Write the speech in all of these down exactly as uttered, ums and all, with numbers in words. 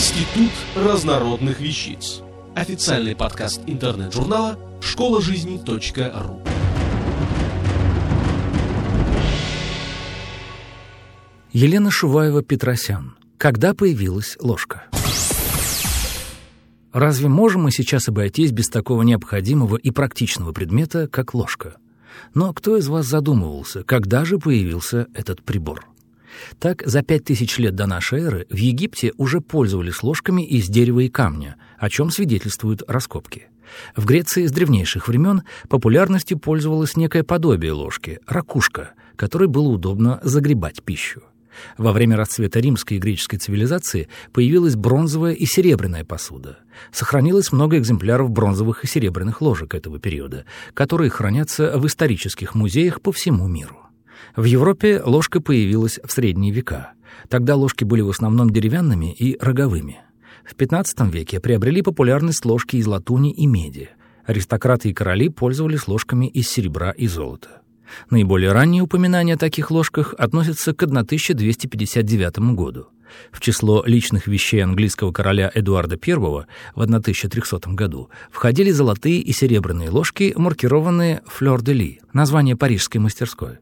Институт разнородных вещиц. Официальный подкаст интернет-журнала школа жизни точка ру. Елена Шуваева-Петросян. Когда появилась ложка? Разве можем мы сейчас обойтись без такого необходимого и практичного предмета, как ложка? Но кто из вас задумывался, когда же появился этот прибор? Так, за пять тысяч лет до нашей эры в Египте уже пользовались ложками из дерева и камня, о чем свидетельствуют раскопки. В Греции с древнейших времен популярностью пользовалось некое подобие ложки – ракушка, которой было удобно загребать пищу. Во время расцвета римской и греческой цивилизации появилась бронзовая и серебряная посуда. Сохранилось много экземпляров бронзовых и серебряных ложек этого периода, которые хранятся в исторических музеях по всему миру. В Европе ложка появилась в средние века. Тогда ложки были в основном деревянными и роговыми. В пятнадцатом веке приобрели популярность ложки из латуни и меди. Аристократы и короли пользовались ложками из серебра и золота. Наиболее ранние упоминания о таких ложках относятся к тысяча двести пятьдесят девятому году. В число личных вещей английского короля Эдуарда Первого в тысяча трехсотом году входили золотые и серебряные ложки, маркированные «флёр-де-ли», название парижской мастерской.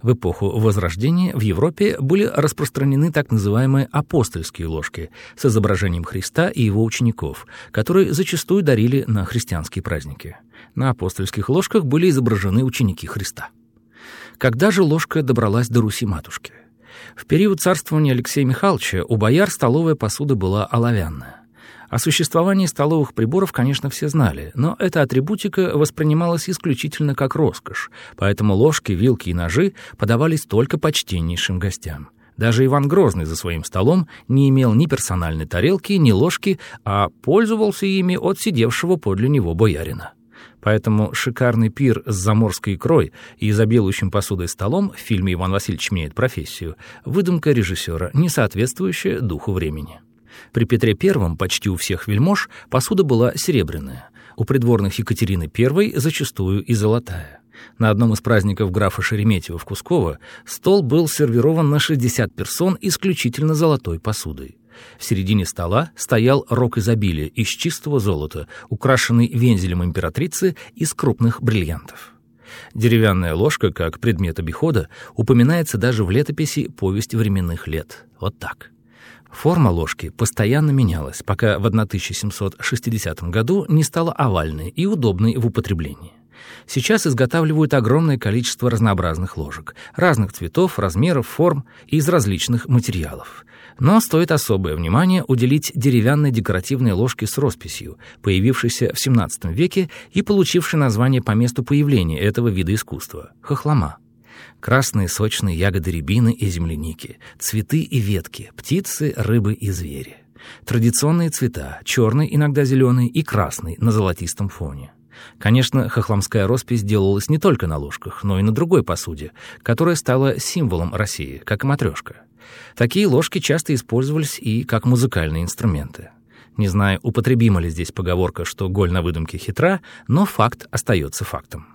В эпоху Возрождения в Европе были распространены так называемые апостольские ложки с изображением Христа и его учеников, которые зачастую дарили на христианские праздники. На апостольских ложках были изображены ученики Христа. Когда же ложка добралась до Руси-матушки? В период царствования Алексея Михайловича у бояр столовая посуда была оловянная. О существовании столовых приборов, конечно, все знали, но эта атрибутика воспринималась исключительно как роскошь, поэтому ложки, вилки и ножи подавались только почтеннейшим гостям. Даже Иван Грозный за своим столом не имел ни персональной тарелки, ни ложки, а пользовался ими от сидевшего подле него боярина. Поэтому шикарный пир с заморской икрой и изобилующим посудой столом в фильме «Иван Васильевич меняет профессию» — выдумка режиссера, не соответствующая духу времени. При Петре Первом почти у всех вельмож посуда была серебряная, у придворных Екатерины Первой зачастую и золотая. На одном из праздников графа Шереметева в Кусково стол был сервирован на шестьдесят персон исключительно золотой посудой. В середине стола стоял рог изобилия из чистого золота, украшенный вензелем императрицы из крупных бриллиантов. Деревянная ложка, как предмет обихода, упоминается даже в летописи «Повесть временных лет». Вот так. Форма ложки постоянно менялась, пока в тысяча семьсот шестидесятом году не стала овальной и удобной в употреблении. Сейчас изготавливают огромное количество разнообразных ложек, разных цветов, размеров, форм и из различных материалов. Но стоит особое внимание уделить деревянной декоративной ложке с росписью, появившейся в семнадцатом веке и получившей название по месту появления этого вида искусства – хохлома. Красные сочные ягоды рябины и земляники, цветы и ветки, птицы, рыбы и звери. Традиционные цвета – черный, иногда зеленый, и красный на золотистом фоне. Конечно, хохломская роспись делалась не только на ложках, но и на другой посуде, которая стала символом России, как и матрешка. Такие ложки часто использовались и как музыкальные инструменты. Не знаю, употребима ли здесь поговорка, что голь на выдумке хитра, но факт остается фактом.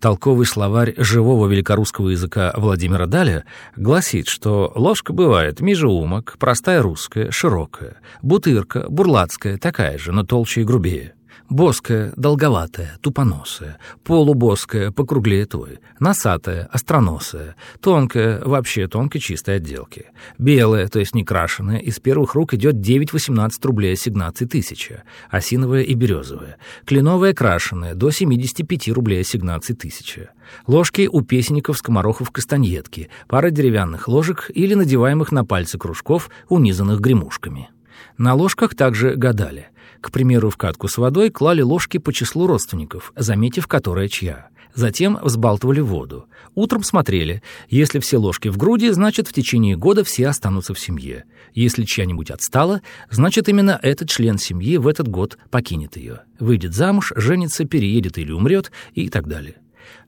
Толковый словарь живого великорусского языка Владимира Даля гласит, что ложка бывает межеумок, простая русская, широкая, бутырка, бурлацкая, такая же, но толще и грубее. Боская, долговатая, тупоносая, полубоская, покруглее той, носатая, остроносая, тонкая, вообще тонкой чистой отделки, белая, то есть некрашенная, из первых рук идет девять-восемнадцать рублей ассигнаций тысяча, осиновая и березовая, кленовая крашеная до семьдесят пять рублей ассигнаций тысяча, ложки у песенников, скоморохов, кастаньетки, пара деревянных ложек или надеваемых на пальцы кружков, унизанных гремушками. На ложках также гадали. К примеру, в катку с водой клали ложки по числу родственников, заметив, которая чья. Затем взбалтывали воду. Утром смотрели. Если все ложки в груди, значит, в течение года все останутся в семье. Если чья-нибудь отстала, значит, именно этот член семьи в этот год покинет ее. Выйдет замуж, женится, переедет или умрет и так далее.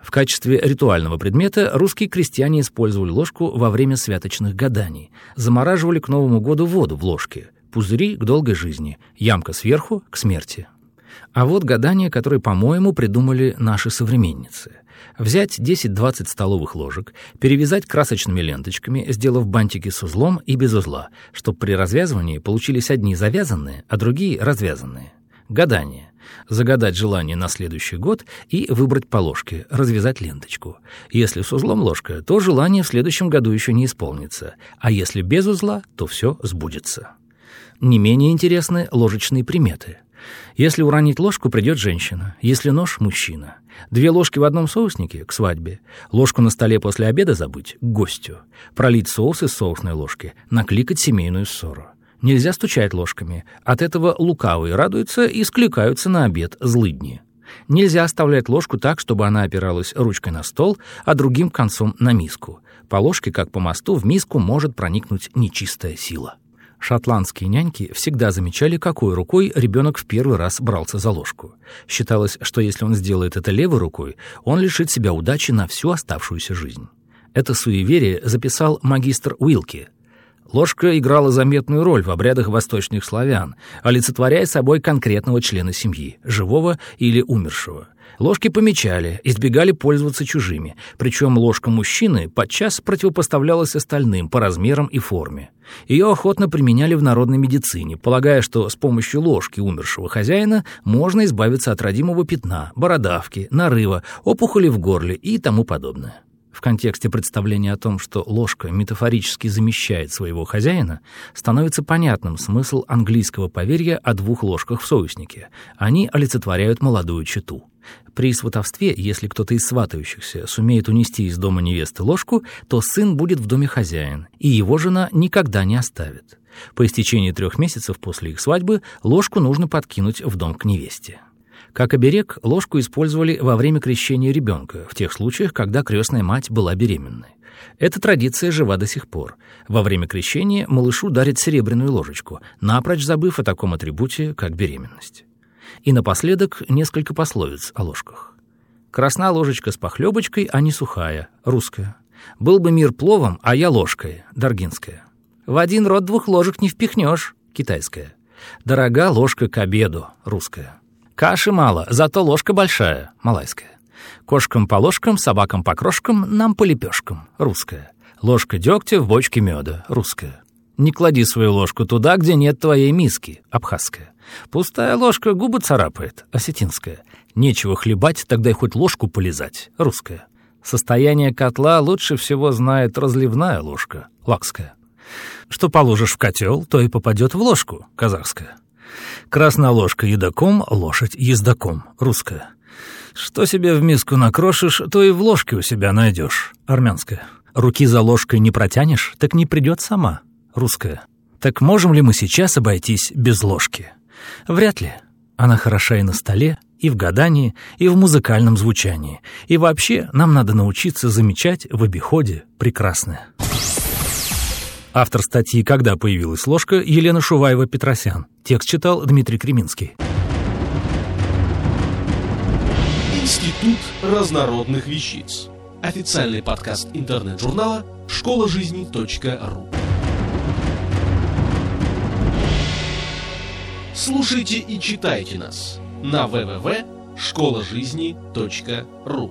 В качестве ритуального предмета русские крестьяне использовали ложку во время святочных гаданий. Замораживали к Новому году воду в ложке. Пузыри к долгой жизни, ямка сверху к смерти. А вот гадания, которые, по-моему, придумали наши современницы. Взять десять-двадцать столовых ложек, перевязать красочными ленточками, сделав бантики с узлом и без узла, чтобы при развязывании получились одни завязанные, а другие развязанные. Гадание. Загадать желание на следующий год и выбрать по ложке, развязать ленточку. Если с узлом ложка, то желание в следующем году еще не исполнится, а если без узла, то все сбудется. Не менее интересны ложечные приметы. Если уронить ложку, придет женщина, если нож – мужчина. Две ложки в одном соуснике – к свадьбе. Ложку на столе после обеда забыть – к гостю. Пролить соус из соусной ложки, накликать семейную ссору. Нельзя стучать ложками. От этого лукавые радуются и скликаются на обед злыдни. Нельзя оставлять ложку так, чтобы она опиралась ручкой на стол, а другим концом на миску. По ложке, как по мосту, в миску может проникнуть нечистая сила. Шотландские няньки всегда замечали, какой рукой ребенок в первый раз брался за ложку. Считалось, что если он сделает это левой рукой, он лишит себя удачи на всю оставшуюся жизнь. Это суеверие записал магистр Уилки. Ложка играла заметную роль в обрядах восточных славян, олицетворяя собой конкретного члена семьи, живого или умершего. Ложки помечали, избегали пользоваться чужими, причем ложка мужчины подчас противопоставлялась остальным по размерам и форме. Ее охотно применяли в народной медицине, полагая, что с помощью ложки умершего хозяина можно избавиться от родимого пятна, бородавки, нарыва, опухоли в горле и тому подобное. В контексте представления о том, что ложка метафорически замещает своего хозяина, становится понятным смысл английского поверья о двух ложках в соуснике. Они олицетворяют молодую чету. При сватовстве, если кто-то из сватающихся сумеет унести из дома невесты ложку, то сын будет в доме хозяин, и его жена никогда не оставит. По истечении трех месяцев после их свадьбы ложку нужно подкинуть в дом к невесте. Как оберег, ложку использовали во время крещения ребенка, в тех случаях, когда крестная мать была беременной. Эта традиция жива до сих пор. Во время крещения малышу дарят серебряную ложечку, напрочь забыв о таком атрибуте, как беременность. И напоследок несколько пословиц о ложках. «Красна ложечка с похлебочкой, а не сухая» — русская. «Был бы мир пловом, а я ложкой» — даргинская. «В один рот двух ложек не впихнешь» — китайская. «Дорога ложка к обеду» — русская. «Каши мало, зато ложка большая» — малайская. «Кошкам по ложкам, собакам по крошкам, нам по лепешкам» — русская. «Ложка дегтя в бочке меда» — русская. «Не клади свою ложку туда, где нет твоей миски» — абхазская. «Пустая ложка губы царапает» — осетинская. «Нечего хлебать, тогда и хоть ложку полизать» — русская. «Состояние котла лучше всего знает разливная ложка» — лакская. «Что положишь в котел, то и попадет в ложку» — казахская. «Красная ложка едоком, лошадь ездоком» — русская. «Что себе в миску накрошишь, то и в ложке у себя найдешь» — армянская. «Руки за ложкой не протянешь, так не придет сама» — русская. «Так можем ли мы сейчас обойтись без ложки?» «Вряд ли. Она хороша и на столе, и в гадании, и в музыкальном звучании. И вообще нам надо научиться замечать в обиходе прекрасное». Автор статьи «Когда появилась ложка» Елена Шуваева-Петросян. Текст читал Дмитрий Креминский. Институт разнородных вещиц. Официальный подкаст интернет-журнала школа жизни точка ру. Слушайте и читайте нас на дабл ю дабл ю дабл ю точка школа жизни точка ру.